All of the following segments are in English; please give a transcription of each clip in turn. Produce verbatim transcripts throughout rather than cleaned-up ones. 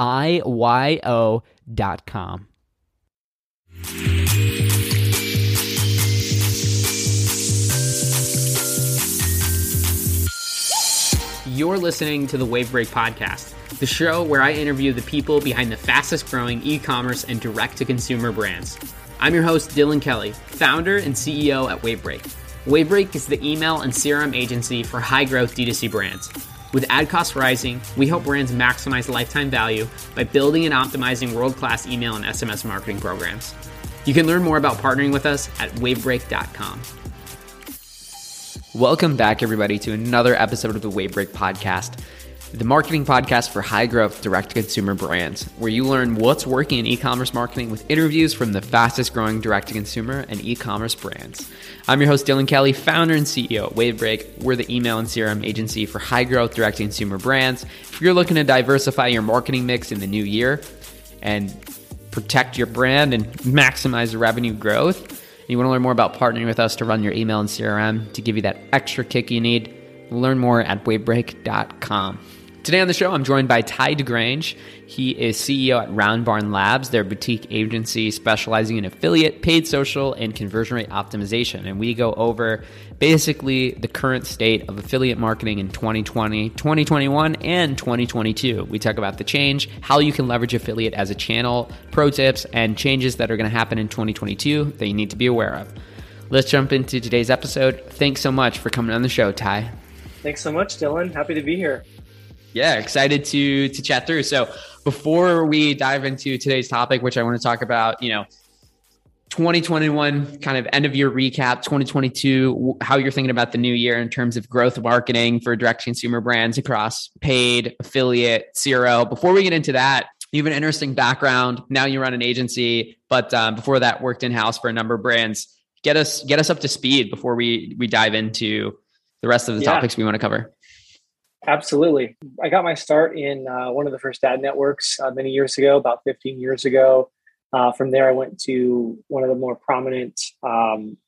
I Y O dot com. You're listening to the Wavebreak Podcast, the show where I interview the people behind the fastest growing e-commerce and direct-to-consumer brands. I'm your host, Dylan Kelly, founder and C E O at Wavebreak. Wavebreak is the email and C R M agency for high-growth D two C brands. With ad costs rising, we help brands maximize lifetime value by building and optimizing world-class email and S M S marketing programs. You can learn more about partnering with us at wavebreak dot com. Welcome back, everybody, to another episode of the Wavebreak Podcast, the marketing podcast for high-growth direct-to-consumer brands, where you learn what's working in e-commerce marketing with interviews from the fastest-growing direct-to-consumer and e-commerce brands. I'm your host, Dylan Kelly, founder and C E O at Wavebreak. We're the email and C R M agency for high-growth direct-to-consumer brands. If you're looking to diversify your marketing mix in the new year and protect your brand and maximize revenue growth, and you want to learn more about partnering with us to run your email and C R M to give you that extra kick you need, learn more at wavebreak dot com. Today on the show, I'm joined by Ty DeGrange. He is C E O at Round Barn Labs, their boutique agency specializing in affiliate, paid social, and conversion rate optimization. And we go over basically the current state of affiliate marketing in twenty twenty, twenty twenty-one, and twenty twenty-two. We talk about the change, how you can leverage affiliate as a channel, pro tips, and changes that are going to happen in twenty twenty-two that you need to be aware of. Let's jump into today's episode. Thanks so much for coming on the show, Ty. Thanks so much, Dylan. Happy to be here. Yeah, excited to to chat through. So before we dive into today's topic, which I want to talk about, you know, twenty twenty-one kind of end of year recap, twenty twenty-two, how you're thinking about the new year in terms of growth marketing for direct consumer brands across paid, affiliate, C R O. Before we get into that, you have an interesting background. Now you run an agency, but um, before that worked in-house for a number of brands. Get us get us up to speed before we we dive into the rest of the yeah. topics we want to cover. Absolutely. I got my start in uh, one of the first ad networks uh, many years ago, about fifteen years ago. Uh, from there, I went to one of the more prominent um,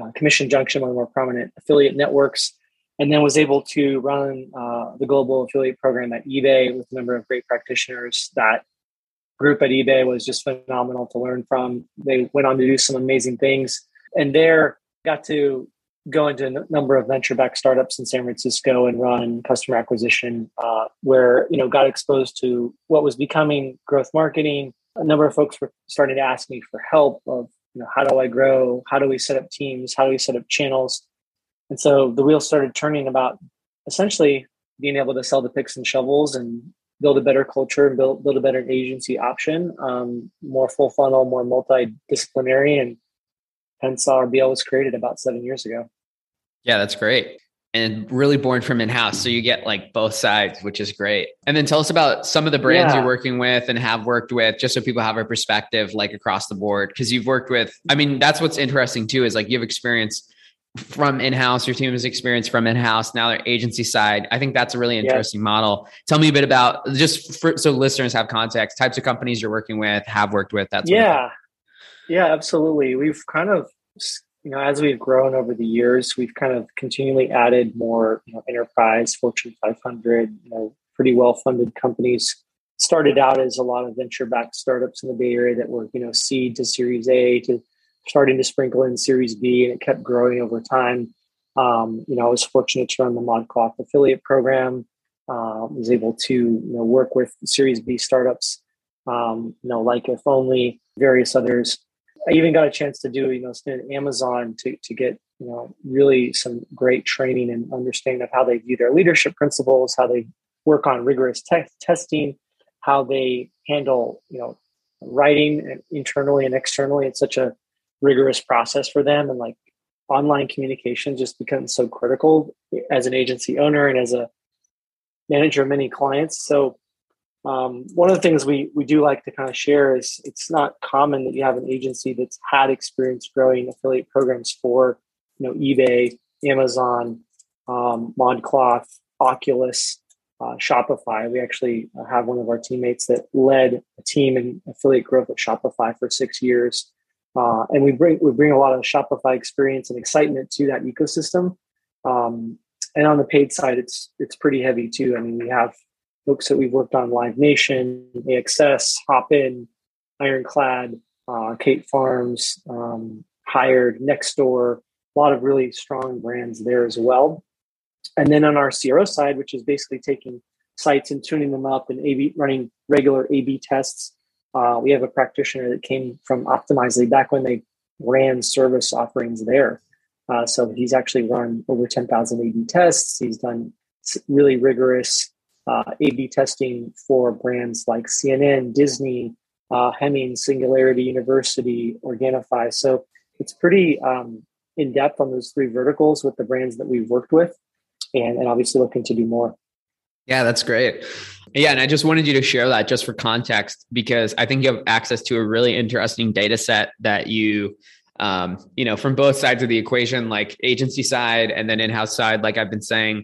uh, Commission Junction, one of the more prominent affiliate networks, and then was able to run uh, the global affiliate program at eBay with a number of great practitioners. That group at eBay was just phenomenal to learn from. They went on to do some amazing things. And there, got to go into a number of venture-backed startups in San Francisco and run customer acquisition, uh, where, you know, got exposed to what was becoming growth marketing. A number of folks were starting to ask me for help of, you know, how do I grow? How do we set up teams? How do we set up channels? And so the wheels started turning about essentially being able to sell the picks and shovels and build a better culture and build, build a better agency option, um, more full funnel, more multidisciplinary, and hence R B L was created about seven years ago. Yeah, that's great. And really born from in-house. So you get like both sides, which is great. And then tell us about some of the brands yeah. you're working with and have worked with, just so people have a perspective, like across the board. Cause you've worked with, I mean, that's what's interesting too, is like you have experience from in-house, your team has experience from in-house, now their agency side. I think that's a really interesting yeah. model. Tell me a bit about, just for, so listeners have context, types of companies you're working with, have worked with. That's yeah. Yeah, absolutely. We've kind of, you know, as we've grown over the years, we've kind of continually added more, you know, enterprise, Fortune five hundred, you know, pretty well-funded companies. Started out as a lot of venture-backed startups in the Bay Area that were, you know, seed to Series A to starting to sprinkle in Series B, and it kept growing over time. Um, you know, I was fortunate to run the ModCloth affiliate program. Uh, was able to, you know, work with Series B startups, um, you know, like If Only, various others. I even got a chance to do, you know, stint at Amazon to to get, you know, really some great training and understanding of how they view their leadership principles, how they work on rigorous te- testing, how they handle, you know, writing internally and externally. It's such a rigorous process for them. And like online communication just becomes so critical as an agency owner and as a manager of many clients. So Um, one of the things we we do like to kind of share is it's not common that you have an agency that's had experience growing affiliate programs for, you know, eBay, Amazon, um, ModCloth, Oculus, uh, Shopify. We actually have one of our teammates that led a team in affiliate growth at Shopify for six years. Uh, and we bring, we bring a lot of Shopify experience and excitement to that ecosystem. Um, and on the paid side, it's, it's pretty heavy too. I mean, we have folks that we've worked on, Live Nation, A X S, Hopin, Ironclad, uh, Kate Farms, um, Hired, Nextdoor, a lot of really strong brands there as well. And then on our C R O side, which is basically taking sites and tuning them up and A B, running regular A B tests, uh, we have a practitioner that came from Optimizely back when they ran service offerings there. Uh, so he's actually run over ten thousand A B tests. He's done really rigorous Uh, A B testing for brands like C N N, Disney, uh, Hemming, Singularity University, Organifi. So it's pretty um, in-depth on those three verticals with the brands that we've worked with, and, and obviously looking to do more. Yeah, that's great. Yeah, and I just wanted you to share that just for context, because I think you have access to a really interesting data set that you um, you know, from both sides of the equation, like agency side and then in-house side, like I've been saying.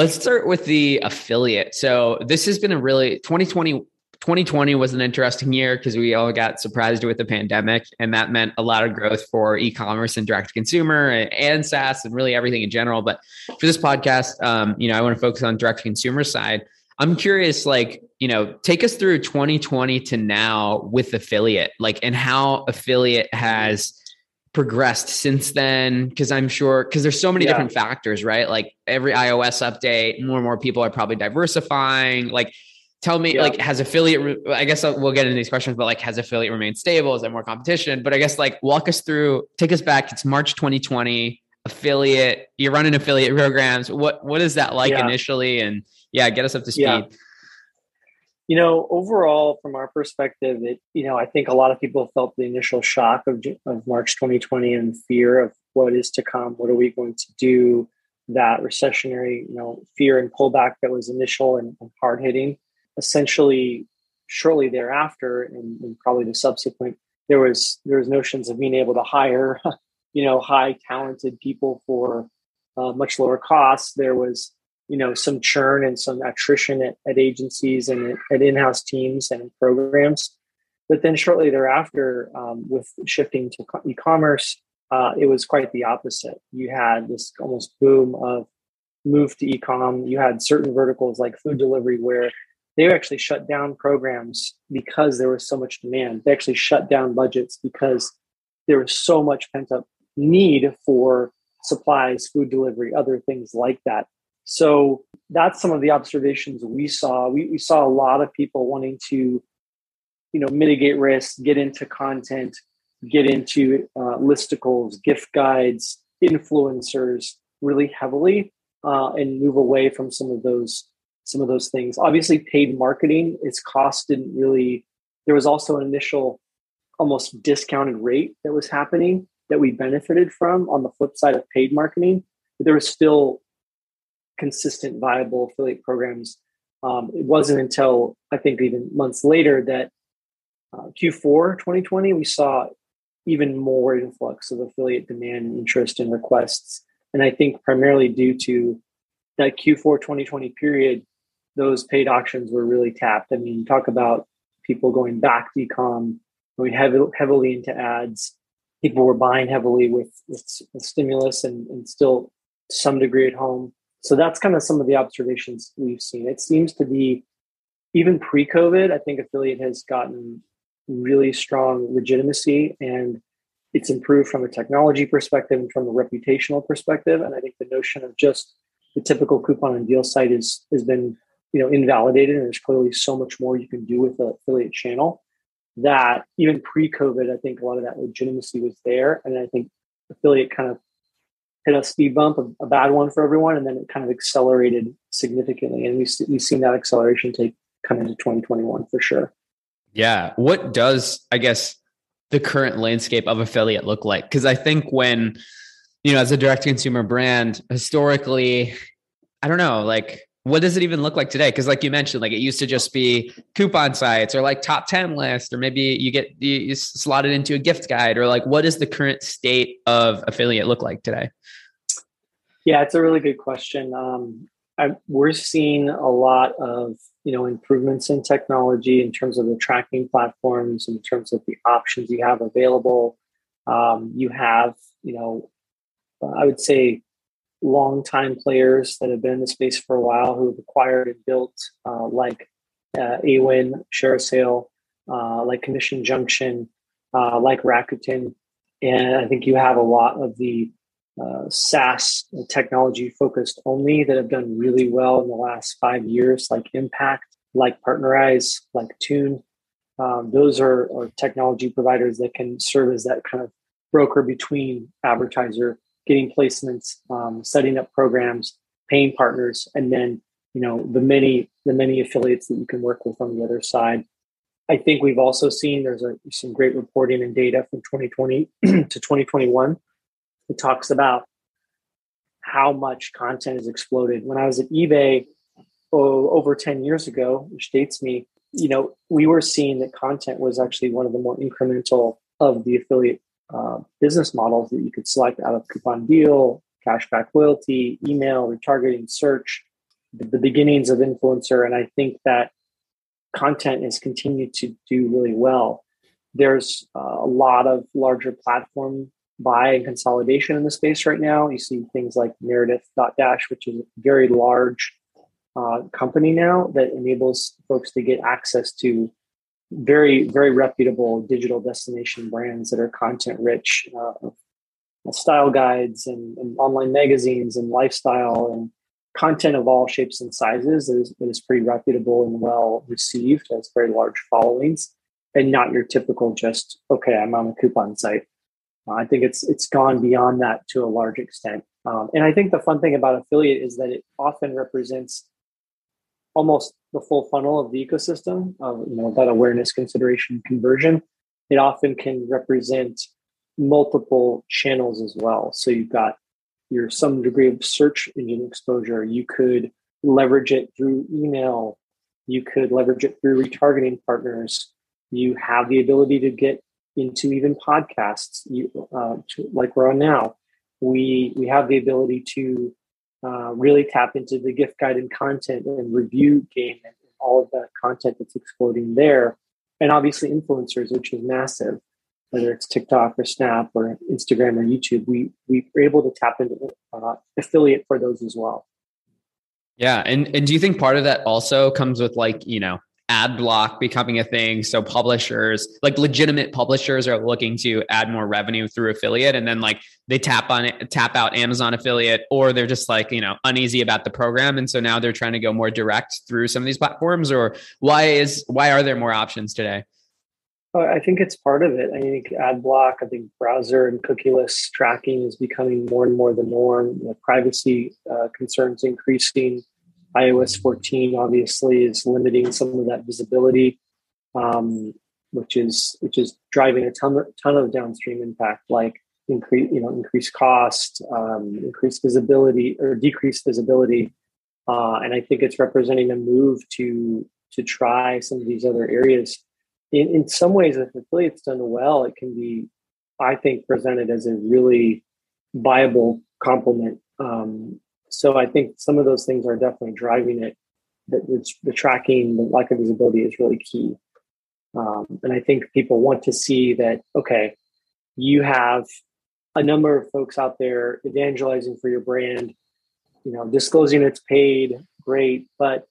Let's start with the affiliate. So this has been a really twenty twenty, twenty twenty was an interesting year because we all got surprised with the pandemic, and that meant a lot of growth for e-commerce and direct to consumer and, and SaaS and really everything in general. But for this podcast, um, you know, I want to focus on direct to consumer side. I'm curious, like, you know, take us through twenty twenty to now with affiliate, like, and how affiliate has progressed since then, because I'm sure, because there's so many yeah. different factors, right? Like every iOS update, more and more people are probably diversifying. Like, tell me, yeah. like, has affiliate, re- I guess we'll get into these questions, but like, has affiliate remained stable? Is there more competition? But I guess like, walk us through, take us back. It's March twenty twenty, affiliate, you're running affiliate programs. What, what is that like yeah. initially? And yeah, get us up to speed. Yeah. You know, overall, from our perspective, it, you know, I think a lot of people felt the initial shock of, of March twenty twenty and fear of what is to come. What are we going to do? That recessionary, you know, fear and pullback that was initial and, and hard hitting. Essentially, shortly thereafter, and, and probably the subsequent, there was there was notions of being able to hire, you know, high talented people for uh, much lower costs. There was, you know, some churn and some attrition at, at agencies and at, at in-house teams and programs. But then shortly thereafter, um, with shifting to e-commerce, uh, it was quite the opposite. You had this almost boom of move to e-com. You had certain verticals like food delivery where they actually shut down programs because there was so much demand. They actually shut down budgets because there was so much pent-up need for supplies, food delivery, other things like that. So that's some of the observations we saw. We, we saw a lot of people wanting to, you know, mitigate risk, get into content, get into uh, listicles, gift guides, influencers really heavily, uh, and move away from some of those some of those things. Obviously, paid marketing, its cost didn't really, there was also an initial almost discounted rate that was happening that we benefited from on the flip side of paid marketing, but there was still consistent viable affiliate programs. Um, it wasn't until I think even months later that uh, Q four twenty twenty, we saw even more influx of affiliate demand and interest and requests. And I think primarily due to that Q four twenty twenty period, those paid auctions were really tapped. I mean, talk about people going back to e-com, going heavy, heavily into ads. People were buying heavily with, with, with stimulus and, and still to some degree at home. So that's kind of some of the observations we've seen. It seems to be, even pre-COVID, I think affiliate has gotten really strong legitimacy and it's improved from a technology perspective and from a reputational perspective. And I think the notion of just the typical coupon and deal site is, has been, you know, invalidated, and there's clearly so much more you can do with an affiliate channel that even pre-COVID, I think a lot of that legitimacy was there. And I think affiliate kind of hit a speed bump, a, a bad one for everyone, and then it kind of accelerated significantly. And we've, we've seen that acceleration take come into twenty twenty-one for sure. Yeah. What does, I guess, the current landscape of affiliate look like? Because I think when, you know, as a direct-to-consumer brand, historically, I don't know, like, what does it even look like today? Because like you mentioned, like it used to just be coupon sites or like top ten lists, or maybe you get you, you slotted into a gift guide, or like, what does the current state of affiliate look like today? Yeah, it's a really good question. Um, I, we're seeing a lot of, you know, improvements in technology in terms of the tracking platforms, in terms of the options you have available. Um, you have, you know, I would say, long-time players that have been in the space for a while who have acquired and built, uh, like uh, AWIN, ShareASale, uh, like Commission Junction, uh, like Rakuten. And I think you have a lot of the uh, SaaS technology-focused only that have done really well in the last five years, like Impact, like Partnerize, like Tune. Um, those are, are technology providers that can serve as that kind of broker between advertiser, getting placements, um, setting up programs, paying partners, and then, you know, the many the many affiliates that you can work with on the other side. I think we've also seen there's a, some great reporting and data from twenty twenty to twenty twenty-one. It talks about how much content has exploded. When I was at eBay oh, over ten years ago, which dates me, you know, we were seeing that content was actually one of the more incremental of the affiliate Uh, business models that you could select out of coupon deal, cashback loyalty, email, retargeting, search, the, the beginnings of influencer. And I think that content has continued to do really well. There's uh, a lot of larger platform buy and consolidation in the space right now. You see things like Meredith.Dash, which is a very large uh, company now that enables folks to get access to very, very reputable digital destination brands that are content rich, uh, style guides and, and online magazines and lifestyle and content of all shapes and sizes that is, that is pretty reputable and well received, has very large followings, and not your typical just, okay, I'm on a coupon site. Uh, I think it's it's gone beyond that to a large extent. Um, and I think the fun thing about affiliate is that it often represents almost the full funnel of the ecosystem of, you know, that awareness, consideration, conversion. It often can represent multiple channels as well. So you've got your some degree of search engine exposure. You could leverage it through email. You could leverage it through retargeting partners. You have the ability to get into even podcasts, you, uh, to, like we're on now. We we have the ability to Uh, really tap into the gift guide and content and review game and all of that content that's exploding there. And obviously influencers, which is massive, whether it's TikTok or Snap or Instagram or YouTube, we, we were able to tap into uh, affiliate for those as well. Yeah. And, and do you think part of that also comes with, like, you know, ad block becoming a thing? So publishers, like legitimate publishers, are looking to add more revenue through affiliate, and then like they tap on it, tap out Amazon affiliate, or they're just like, you know, uneasy about the program. And so now they're trying to go more direct through some of these platforms. Or why is, why are there more options today? I think it's part of it. I think ad block, I think browser and cookieless tracking is becoming more and more the norm. You know, privacy uh, concerns increasing. I O S fourteen obviously is limiting some of that visibility, um, which is which is driving a ton of, ton of downstream impact, like increase you know increased cost, um, increased visibility or decreased visibility, uh, and I think it's representing a move to to try some of these other areas. In, in some ways, if affiliates done well, it can be, I think, presented as a really viable complement. Um, so I think some of those things are definitely driving it. That the, the tracking, the lack of visibility is really key. Um, and I think people want to see that, okay, you have a number of folks out there evangelizing for your brand, you know, disclosing it's paid, great, but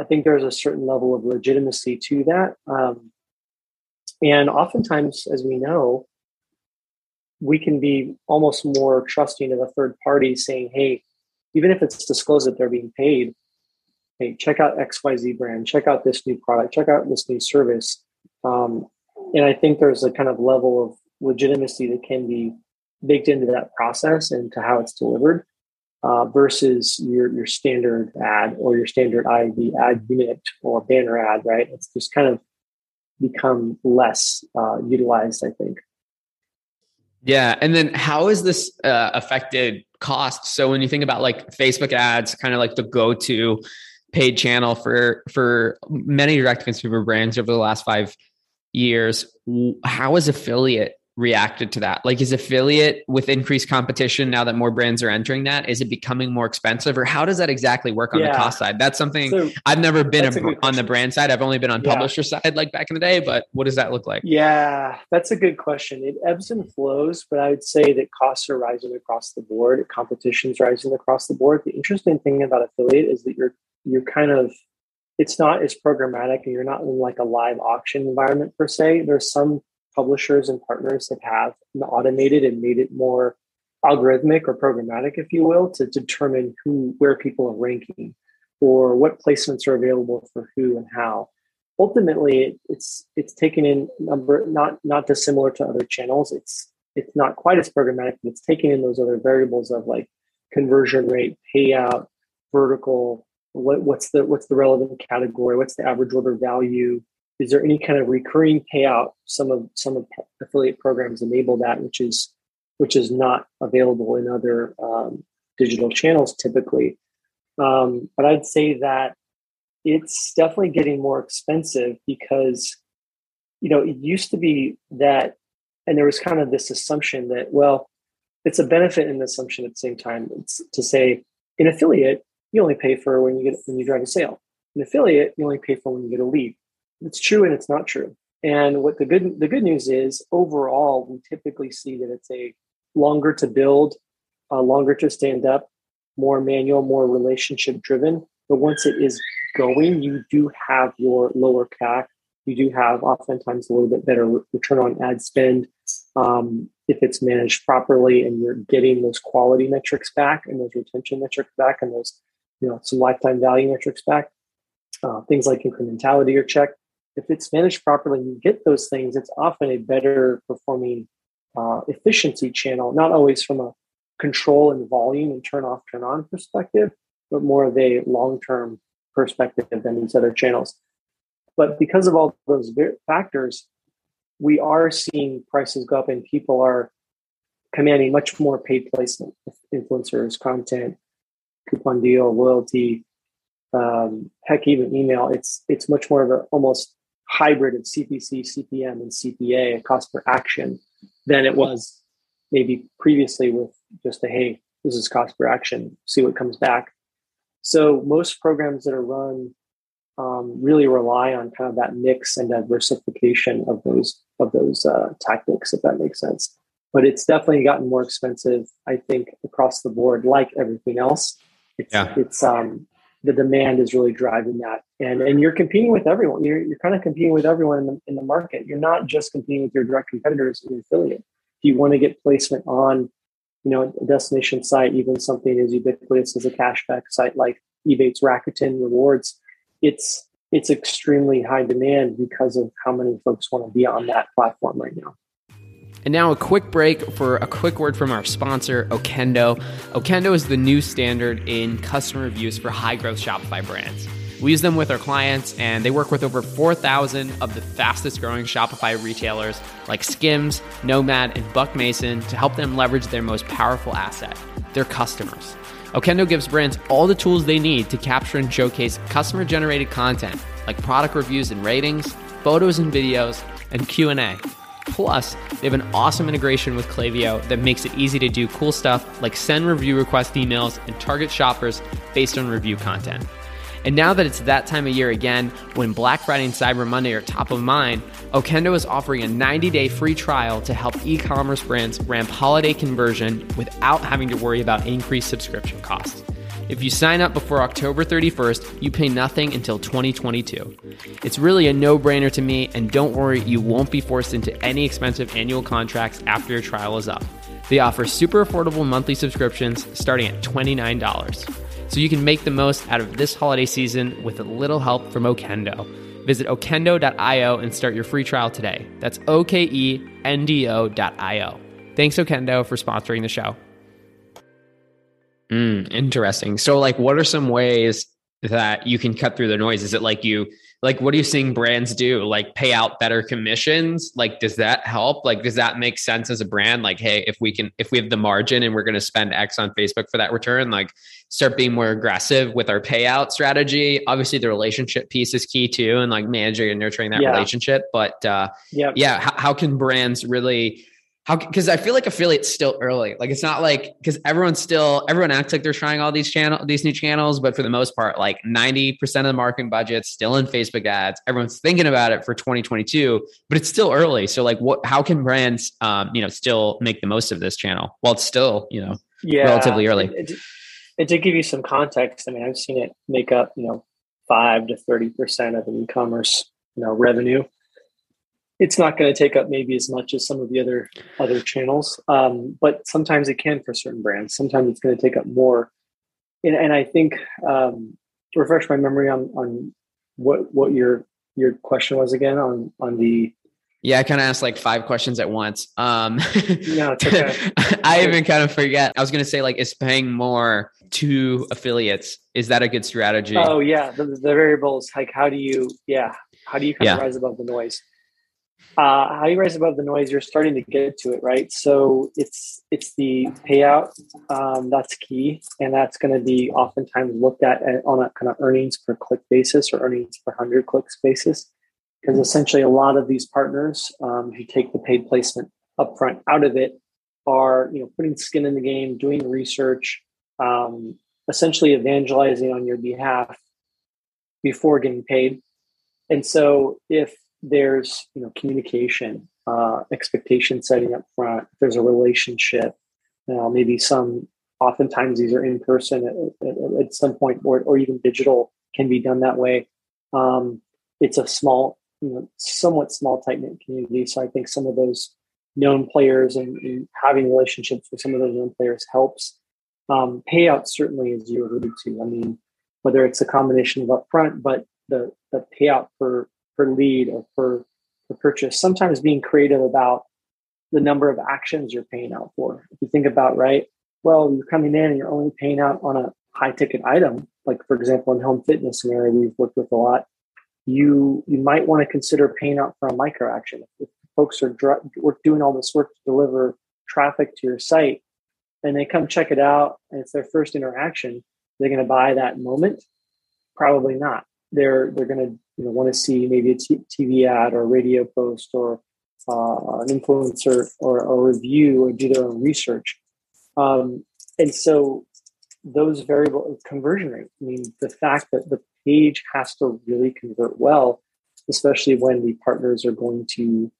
I think there's a certain level of legitimacy to that. Um, and oftentimes, as we know, we can be almost more trusting of a third party saying, hey, even if it's disclosed that they're being paid, hey, check out X Y Z brand, check out this new product, check out this new service. Um, and I think there's a kind of level of legitimacy that can be baked into that process and to how it's delivered. Uh, versus your your standard ad or your standard I D ad unit or banner ad, right? It's just kind of become less uh, utilized, I think. Yeah. And then how has this uh, affected cost? So when you think about like Facebook ads, kind of like the go-to paid channel for, for many direct-to-consumer brands over the last five years, how is affiliate reacted to that? Like, is affiliate with increased competition now that more brands are entering that? Is it becoming more expensive, or how does that exactly work on yeah. the cost side? That's something so, I've never been a, a on the brand side. I've only been on yeah. publisher side, like back in the day, but what does that look like? Yeah, that's a good question. It ebbs and flows, but I would say that costs are rising across the board. Competition's rising across the board. The interesting thing about affiliate is that you're, you're kind of, it's not as programmatic and you're not in like a live auction environment per se. There's some publishers and partners that have automated and made it more algorithmic or programmatic, if you will, to determine who, where people are ranking or what placements are available for who and how. Ultimately, it, it's it's taken in number, not not dissimilar to other channels. It's it's not quite as programmatic, but it's taking in those other variables of like conversion rate, payout, vertical, what, what's the what's the relevant category, what's the average order value. Is there any kind of recurring payout? Some of some of affiliate programs enable that, which is which is not available in other um, digital channels typically. Um, but I'd say that it's definitely getting more expensive because, you know, it used to be that, and there was kind of this assumption that, well, it's a benefit and an assumption at the same time. It's to say, in affiliate, you only pay for when you get when you drive a sale. In affiliate, you only pay for when you get a lead. It's true and it's not true. And what the good the good news is, overall, we typically see that it's a longer to build, uh, longer to stand up, more manual, more relationship driven. But once it is going, you do have your lower C A C. You do have oftentimes a little bit better return on ad spend um, if it's managed properly, and you're getting those quality metrics back, and those retention metrics back, and those you know some lifetime value metrics back. Uh, things like incrementality or check. If it's managed properly, you get those things. It's often a better performing uh, efficiency channel, not always from a control and volume and turn off, turn on perspective, but more of a long-term perspective than these other channels. But because of all those factors, we are seeing prices go up and people are commanding much more paid placement, influencers, content, coupon deal, loyalty, um, heck, even email. It's, it's much more of an almost hybrid of C P C, C P M, and C P A, a cost per action, than it was maybe previously with just a, hey, this is cost per action, see what comes back. So most programs that are run um, really rely on kind of that mix and diversification of those of those uh, tactics, if that makes sense. But it's definitely gotten more expensive, I think, across the board, like everything else. It's, yeah. it's um, the demand is really driving that. And and you're competing with everyone. You're you're kind of competing with everyone in the, in the market. You're not just competing with your direct competitors in your affiliate. If you want to get placement on, you know, a destination site, even something as ubiquitous as a cashback site like eBay's Rakuten Rewards, it's it's extremely high demand because of how many folks want to be on that platform right now. And now a quick break for a quick word from our sponsor, Okendo. Okendo is the new standard in customer reviews for high-growth Shopify brands. We use them with our clients, and they work with over four thousand of the fastest-growing Shopify retailers like Skims, Nomad, and Buck Mason to help them leverage their most powerful asset, their customers. Okendo gives brands all the tools they need to capture and showcase customer-generated content like product reviews and ratings, photos and videos, and Q and A. Plus, they have an awesome integration with Klaviyo that makes it easy to do cool stuff like send review request emails and target shoppers based on review content. And now that it's that time of year again, when Black Friday and Cyber Monday are top of mind, Okendo is offering a ninety-day free trial to help e-commerce brands ramp holiday conversion without having to worry about increased subscription costs. If you sign up before October thirty-first, you pay nothing until twenty twenty-two. It's really a no-brainer to me, and don't worry, you won't be forced into any expensive annual contracts after your trial is up. They offer super affordable monthly subscriptions starting at twenty-nine dollars. So you can make the most out of this holiday season with a little help from Okendo. Visit okendo dot io and start your free trial today. That's O K E N D O dot I O. Thanks, Okendo, for sponsoring the show. Mm, interesting. So like, what are some ways that you can cut through the noise? Is it like you, like, what are you seeing brands do? Like pay out better commissions? Like, does that help? Like, does that make sense as a brand? Like, hey, if we can, if we have the margin and we're going to spend X on Facebook for that return, like start being more aggressive with our payout strategy. Obviously the relationship piece is key too. And like managing and nurturing that yeah. relationship. But uh, yep. yeah, how, how can brands really, How, cause I feel like affiliate's still early. Like it's not like, cause everyone's still, everyone acts like they're trying all these channel, these new channels, but for the most part, like ninety percent of the marketing budget's still in Facebook ads. Everyone's thinking about it for twenty twenty-two, but it's still early. So like what, how can brands, um, you know, still make the most of this channel while it's still, you know, yeah, relatively early. It, it, it did give you some context. I mean, I've seen it make up, you know, five to thirty percent of an e-commerce, you know, revenue. It's not going to take up maybe as much as some of the other other channels, um, but sometimes it can for certain brands. Sometimes it's going to take up more. And, and I think um, to refresh my memory on on what what your your question was again on on the. Yeah, I kind of asked like five questions at once. Um, no, it's okay. I even kind of forget. I was going to say like, is paying more to affiliates, is that a good strategy? Oh yeah, the, the variables like how do you yeah how do you kind yeah. of rise above the noise? Uh, how you rise above the noise, you're starting to get to it, right? So it's it's the payout um, that's key, and that's going to be oftentimes looked at on a kind of earnings per click basis or earnings per hundred clicks basis, because essentially a lot of these partners um, who take the paid placement upfront out of it are you know putting skin in the game, doing research, um, essentially evangelizing on your behalf before getting paid, and so if there's you know communication, uh, expectation setting up front. There's a relationship. You know, maybe some. Oftentimes, these are in person at, at, at some point, or or even digital can be done that way. Um, it's a small, you know, somewhat small tight knit community. So I think some of those known players and, and having relationships with some of those known players helps. Um, payout certainly, as you alluded to. I mean, whether it's a combination of upfront, but the the payout for per lead or per, per purchase, sometimes being creative about the number of actions you're paying out for. If you think about, right, well, you're coming in and you're only paying out on a high ticket item, like for example, in home fitness, an area we've worked with a lot, you you might want to consider paying out for a micro action. If folks are dr- doing all this work to deliver traffic to your site and they come check it out and it's their first interaction, they're going to buy that moment? Probably not. They're they're going to you know, want to see maybe a t- TV ad or a radio post or uh, an influencer or a review or do their own research. Um, and so those variable conversion rate, I mean, the fact that the page has to really convert well, especially when the partners are going to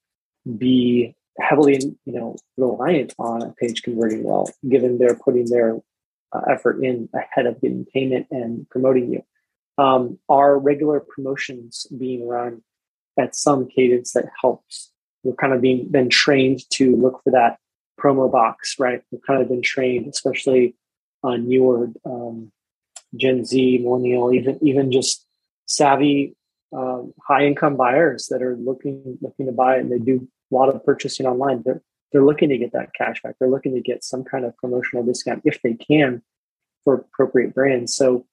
be heavily, you know, reliant on a page converting well, given they're putting their uh, effort in ahead of getting payment and promoting you. Um, are regular promotions being run at some cadence that helps? We're kind of being been trained to look for that promo box, right? We've kind of been trained, especially on uh, newer um, Gen Z, millennial, even even just savvy, um, high income buyers that are looking looking to buy, and they do a lot of purchasing online. They're they're looking to get that cash back. They're looking to get some kind of promotional discount if they can for appropriate brands. So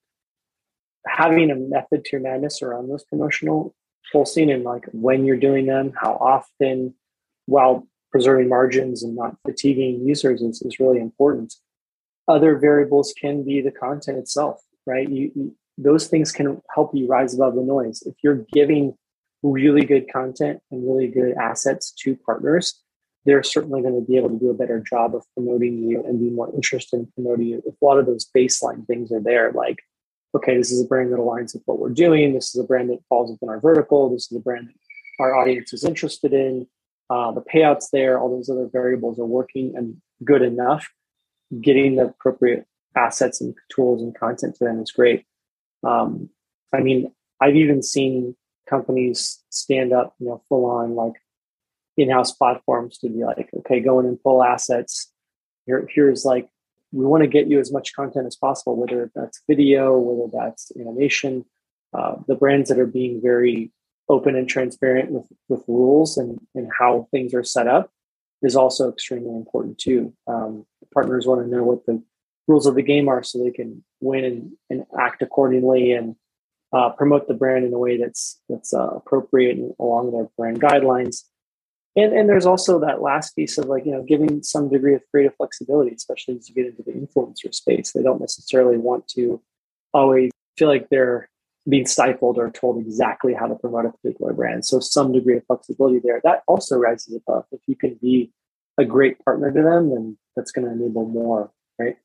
having a method to your madness around those promotional pulsing and like when you're doing them, how often, while preserving margins and not fatiguing users is, is really important. Other variables can be the content itself, right? You, you, those things can help you rise above the noise. If you're giving really good content and really good assets to partners, they're certainly going to be able to do a better job of promoting you and be more interested in promoting you. If a lot of those baseline things are there, like, okay, this is a brand that aligns with what we're doing. This is a brand that falls within our vertical. This is a brand that our audience is interested in. Uh, the payouts there, all those other variables are working and good enough. Getting the appropriate assets and tools and content to them is great. Um, I mean, I've even seen companies stand up, you know, full on like in-house platforms to be like, okay, go in and pull assets. Here, here's like, we want to get you as much content as possible, whether that's video, whether that's animation. Uh, the brands that are being very open and transparent with, with rules and, and how things are set up is also extremely important too. Um, partners want to know what the rules of the game are so they can win and, and act accordingly and uh, promote the brand in a way that's that's uh, appropriate and along their brand guidelines. And and there's also that last piece of like, you know, giving some degree of creative flexibility, especially as you get into the influencer space. They don't necessarily want to always feel like they're being stifled or told exactly how to promote a particular brand. So some degree of flexibility there. That also rises above. If you can be a great partner to them, then that's going to enable more, right?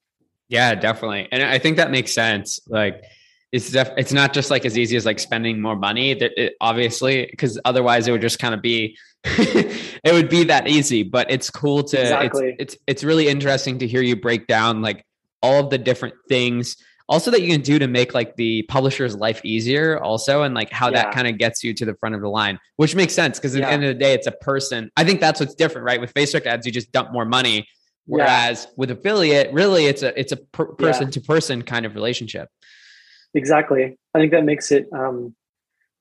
Yeah, definitely. And I think that makes sense. Like, it's def- it's not just like as easy as like spending more money, that it, obviously, because otherwise it would just kind of be, it would be that easy, but it's cool to, exactly. it's, it's, it's really interesting to hear you break down like all of the different things also that you can do to make like the publisher's life easier also. And like how yeah. that kind of gets you to the front of the line, which makes sense. Cause at yeah. the end of the day, it's a person. I think that's what's different, right? With Facebook ads, you just dump more money. Whereas yeah. with affiliate, really it's a, it's a per- person to person kind of relationship. Exactly. I think that makes it um,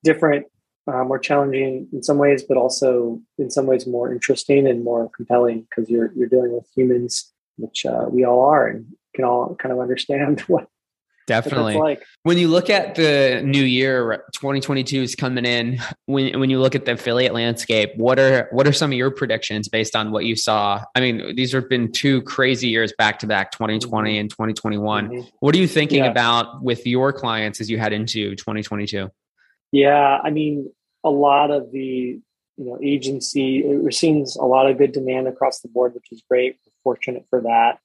different, uh, more challenging in some ways, but also in some ways more interesting and more compelling because you're you're dealing with humans, which uh, we all are, and can all kind of understand what definitely what it's like. When you look at the new year, twenty twenty-two is coming in. When when you look at the affiliate landscape, what are what are some of your predictions based on what you saw? I mean, these have been two crazy years back to back, twenty twenty and twenty twenty-one. Mm-hmm. What are you thinking yeah. about with your clients as you head into twenty twenty-two? Yeah, I mean, a lot of the, you know, agency, we're seeing a lot of good demand across the board, which is great. We're fortunate for that.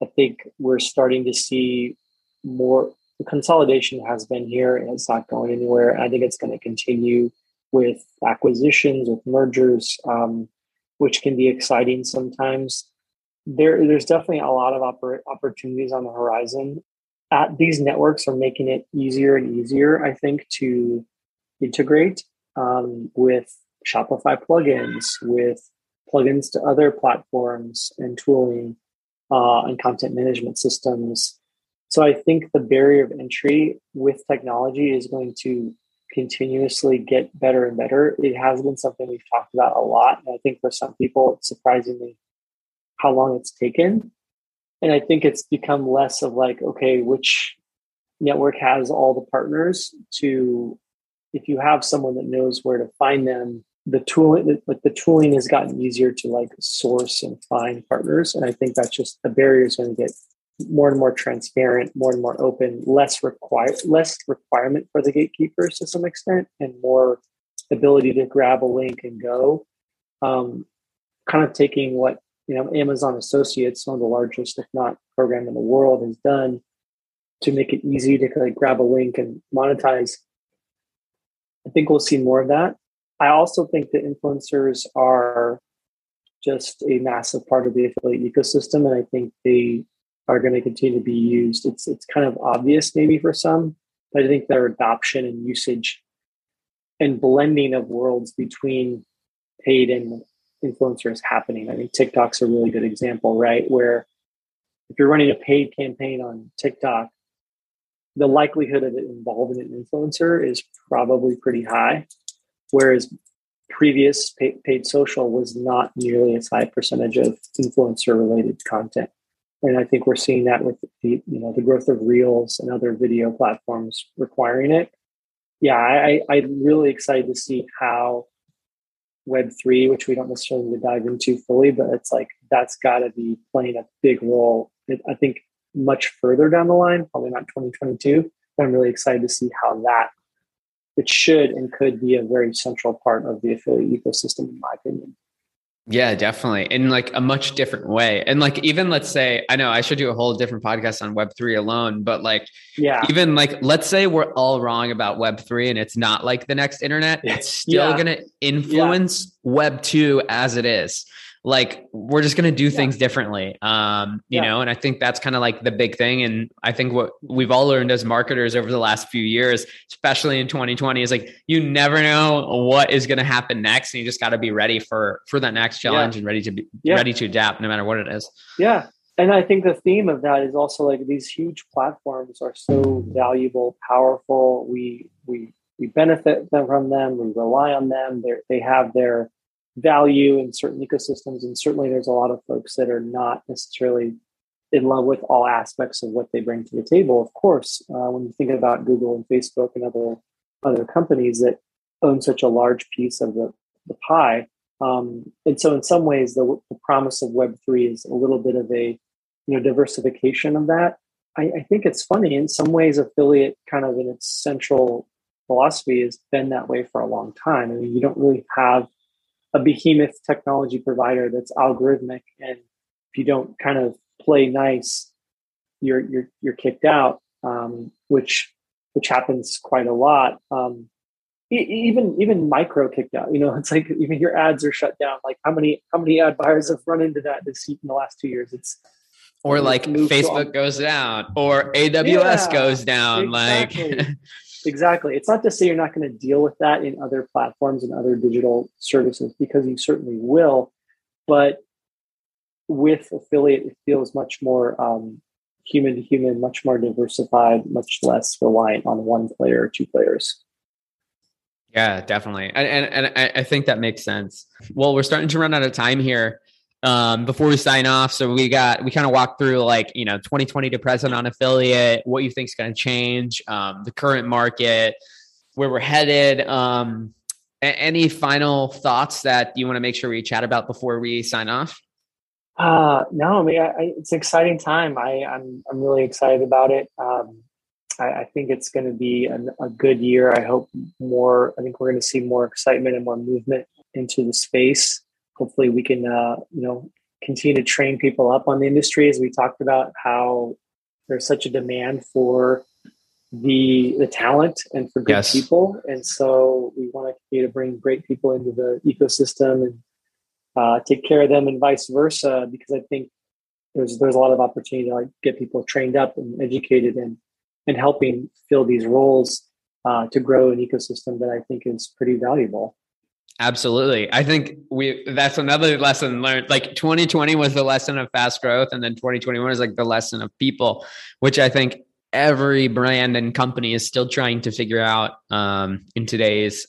I think we're starting to see more consolidation has been here and it's not going anywhere. I think it's going to continue with acquisitions, with mergers, um, which can be exciting sometimes. There, there's definitely a lot of oppor- opportunities on the horizon. At these networks are making it easier and easier, I think, to integrate um, with Shopify plugins, with plugins to other platforms and tooling uh, and content management systems. So I think the barrier of entry with technology is going to continuously get better and better. It has been something we've talked about a lot. And I think for some people, it's surprisingly how long it's taken. And I think it's become less of like, okay, which network has all the partners to... If you have someone that knows where to find them, the tooling, like the tooling has gotten easier to like source and find partners. And I think that's just the barrier is going to get more and more transparent, more and more open, less require, less requirement for the gatekeepers to some extent, and more ability to grab a link and go. Um, kind of taking what, you know, Amazon Associates, one of the largest, if not program in the world, has done to make it easy to like grab a link and monetize. I think we'll see more of that. I also think that influencers are just a massive part of the affiliate ecosystem, and I think they are going to continue to be used. It's it's kind of obvious maybe for some, but I think their adoption and usage and blending of worlds between paid and influencers happening. I think TikTok's a really good example, right? Where if you're running a paid campaign on TikTok, the likelihood of it involving an influencer is probably pretty high. Whereas previous paid, paid social was not nearly as high percentage of influencer-related content. And I think we're seeing that with the, you know, the growth of Reels and other video platforms requiring it. Yeah, I, I'm really excited to see how Web three, which we don't necessarily need to dive into fully, but it's like that's got to be playing a big role, I think, much further down the line, probably not twenty twenty-two. But I'm really excited to see how that, it should and could be a very central part of the affiliate ecosystem, in my opinion. Yeah, definitely. In like a much different way. And like, even let's say, I know I should do a whole different podcast on Web three alone, but like, yeah, even like, let's say we're all wrong about Web three and it's not like the next internet, it's still yeah. going to influence yeah. Web two as it is. Like, we're just going to do yeah. things differently. Um, you yeah. know, and I think that's kind of like the big thing. And I think what we've all learned as marketers over the last few years, especially in twenty twenty, is like, you never know what is going to happen next. And you just got to be ready for, for that next challenge yeah. and ready to be yeah. ready to adapt no matter what it is. Yeah. And I think the theme of that is also like these huge platforms are so valuable, powerful. We, we, we benefit from them. We rely on them. They're, they have their value in certain ecosystems, and certainly there's a lot of folks that are not necessarily in love with all aspects of what they bring to the table. Of course, uh, when you think about Google and Facebook and other other companies that own such a large piece of the, the pie, um, and so in some ways the, the promise of Web three is a little bit of a you know diversification of that. I, I think it's funny in some ways. Affiliate kind of in its central philosophy has been that way for a long time. I mean, you don't really have a behemoth technology provider that's algorithmic, and if you don't kind of play nice, you're you're you're kicked out, um, which which happens quite a lot. Um, e- even even micro kicked out. You know, it's like even your ads are shut down. Like how many how many ad buyers have run into that this in the last two years? It's or like Facebook on. goes down, or A W S yeah, goes down. Exactly. Like. Exactly. It's not to say you're not going to deal with that in other platforms and other digital services, because you certainly will. But with affiliate, it feels much more um, human to human, much more diversified, much less reliant on one player or two players. Yeah, definitely. And, and, and I think that makes sense. Well, we're starting to run out of time here. Um, before we sign off, so we got, we kind of walked through like, you know, twenty twenty to present on affiliate, what you think is going to change, um, the current market, where we're headed. Um, a- any final thoughts that you want to make sure we chat about before we sign off? Uh, no, I mean, I, I, it's an exciting time. I, I'm, I'm really excited about it. Um, I, I think it's going to be an, a good year. I hope more, I think we're going to see more excitement and more movement into the space. Hopefully we can, uh, you know, continue to train people up on the industry, as we talked about how there's such a demand for the the talent and for good yes. people. And so we want to continue to bring great people into the ecosystem and uh, take care of them, and vice versa, because I think there's there's a lot of opportunity to like get people trained up and educated and, and helping fill these roles uh, to grow an ecosystem that I think is pretty valuable. Absolutely. I think we, that's another lesson learned. Like twenty twenty was the lesson of fast growth. And then twenty twenty-one is like the lesson of people, which I think every brand and company is still trying to figure out um, in today's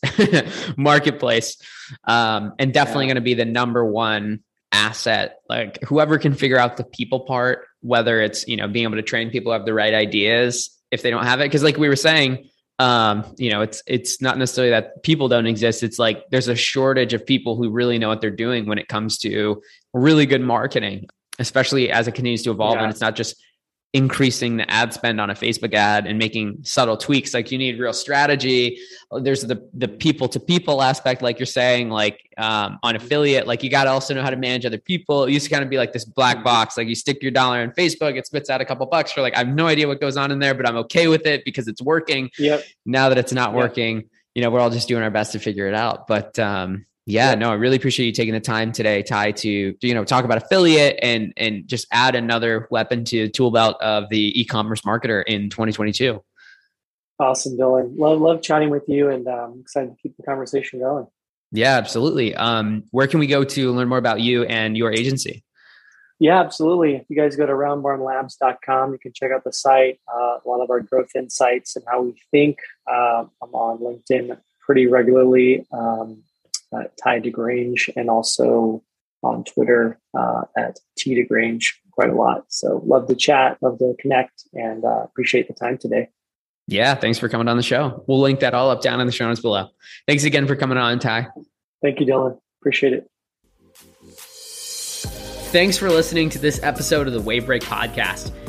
marketplace. Um, and definitely yeah. going to be the number one asset. Like whoever can figure out the people part, whether it's, you know, being able to train people who have the right ideas if they don't have it. Cause like we were saying, Um, you know, it's, it's not necessarily that people don't exist. It's like, there's a shortage of people who really know what they're doing when it comes to really good marketing, especially as it continues to evolve. Yeah. And it's not just increasing the ad spend on a Facebook ad and making subtle tweaks. Like you need real strategy. There's the, the people to people aspect, like you're saying, like, um, on affiliate, like you got to also know how to manage other people. It used to kind of be like this black box. Like you stick your dollar in Facebook, it spits out a couple bucks. You're like, I have no idea what goes on in there, but I'm okay with it because it's working. Yep. Now that it's not yep. working, you know, we're all just doing our best to figure it out. But, um, Yeah, yeah, no, I really appreciate you taking the time today, Ty, to, you know, talk about affiliate and, and just add another weapon to the tool belt of the e-commerce marketer in twenty twenty-two. Awesome, Dylan. Love, love chatting with you, and um, excited to keep the conversation going. Yeah, absolutely. Um, where can we go to learn more about you and your agency? Yeah, absolutely. If you guys go to round barn labs dot com, you can check out the site, uh, a lot of our growth insights and how we think. Uh, I'm on LinkedIn pretty regularly. Um, uh, Ty DeGrange, and also on Twitter uh, at T DeGrange quite a lot. So love to chat, love to connect, and uh, appreciate the time today. Yeah, thanks for coming on the show. We'll link that all up down in the show notes below. Thanks again for coming on, Ty. Thank you, Dylan. Appreciate it. Thanks for listening to this episode of the Wavebreak Podcast.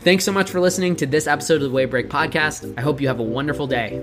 Thanks so much for listening to this episode of the Wavebreak Podcast. I hope you have a wonderful day.